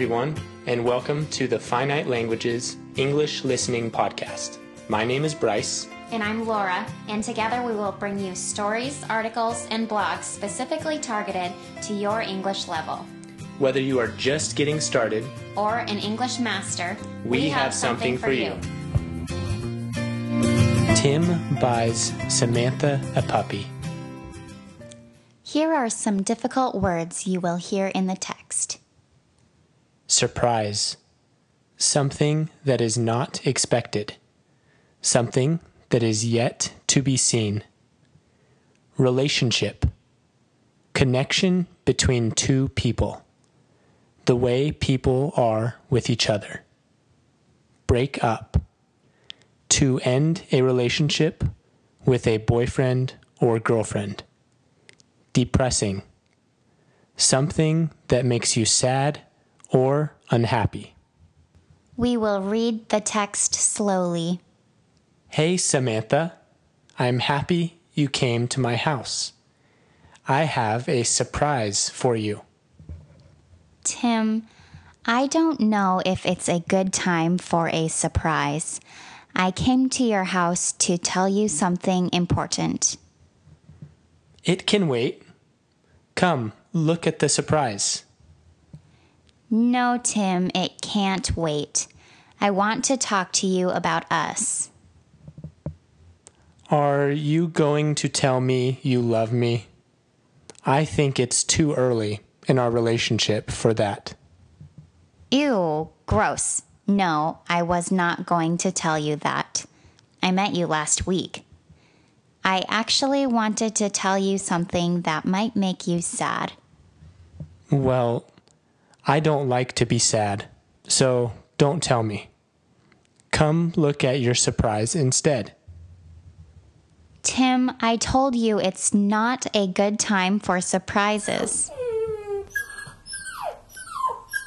everyone, and welcome to the Finite Languages English Listening Podcast. My name is Bryce. And I'm Laura, and together we will bring you stories, articles, and blogs specifically targeted to your English level. Whether you are just getting started or an English master, we have something for you. Tim buys Samantha a puppy. Here are some difficult words you will hear in the text. Surprise. Something that is not expected. Something that is yet to be seen. Relationship. Connection between two people. The way people are with each other. Break up. To end a relationship with a boyfriend or girlfriend. Depressing. Something that makes you sad or unhappy. We will read the text slowly. Hey, Samantha. I'm happy you came to my house. I have a surprise for you. Tim, I don't know if it's a good time for a surprise. I came to your house to tell you something important. It can wait. Come, look at the surprise. No, Tim, it can't wait. I want to talk to you about us. Are you going to tell me you love me? I think it's too early in our relationship for that. Ew, gross. No, I was not going to tell you that. I met you last week. I actually wanted to tell you something that might make you sad. Well, I don't like to be sad, so don't tell me. Come look at your surprise instead. Tim, I told you it's not a good time for surprises.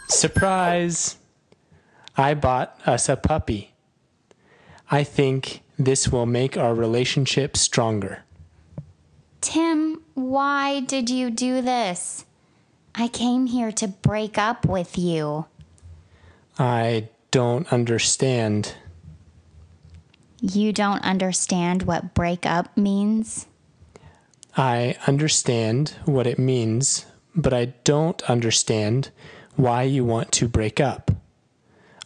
Surprise! I bought us a puppy. I think this will make our relationship stronger. Tim, why did you do this? I came here to break up with you. I don't understand. You don't understand what break up means? I understand what it means, but I don't understand why you want to break up.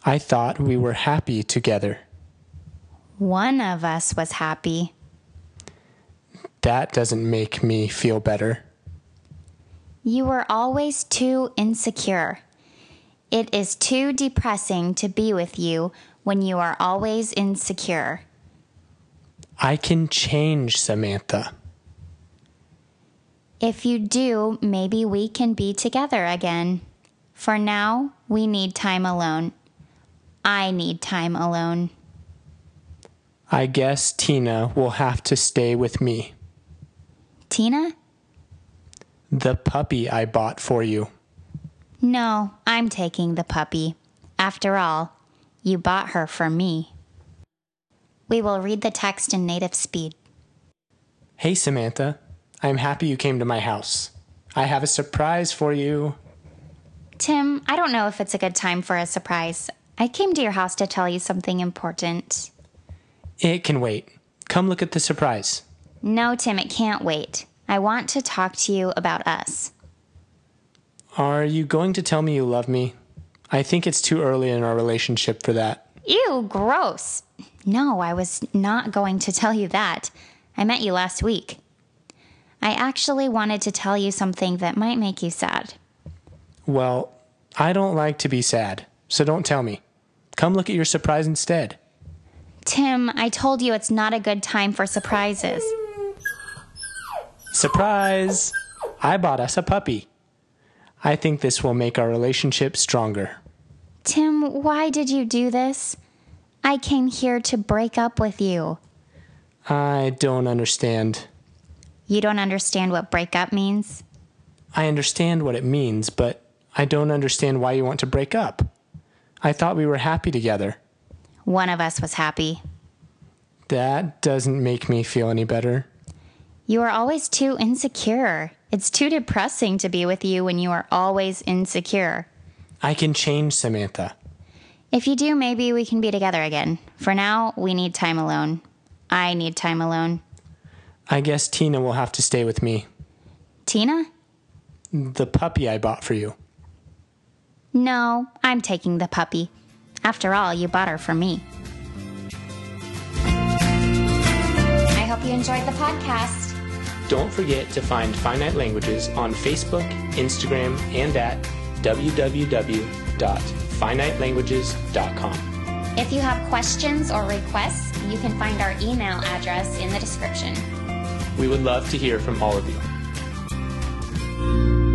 I thought we were happy together. One of us was happy. That doesn't make me feel better. You were always too insecure. It is too depressing to be with you when you are always insecure. I can change, Samantha. If you do, maybe we can be together again. For now, we need time alone. I need time alone. I guess Tina will have to stay with me. Tina? The puppy I bought for you. No, I'm taking the puppy. After all, you bought her for me. We will read the text in native speed. Hey, Samantha. I'm happy you came to my house. I have a surprise for you. Tim, I don't know if it's a good time for a surprise. I came to your house to tell you something important. It can wait. Come look at the surprise. No, Tim, it can't wait. I want to talk to you about us. Are you going to tell me you love me? I think it's too early in our relationship for that. Ew, gross. No, I was not going to tell you that. I met you last week. I actually wanted to tell you something that might make you sad. Well, I don't like to be sad, so don't tell me. Come look at your surprise instead. Tim, I told you it's not a good time for surprises. Surprise! I bought us a puppy. I think this will make our relationship stronger. Tim, why did you do this? I came here to break up with you. I don't understand. You don't understand what break up means? I understand what it means, but I don't understand why you want to break up. I thought we were happy together. One of us was happy. That doesn't make me feel any better. You are always too insecure. It's too depressing to be with you when you are always insecure. I can change Samantha. If you do, maybe we can be together again. For now, we need time alone. I need time alone. I guess Tina will have to stay with me. Tina? The puppy I bought for you. No, I'm taking the puppy. After all, you bought her for me. I hope you enjoyed the podcast. Don't forget to find Finite Languages on Facebook, Instagram, and at www.finitelanguages.com. If you have questions or requests, you can find our email address in the description. We would love to hear from all of you.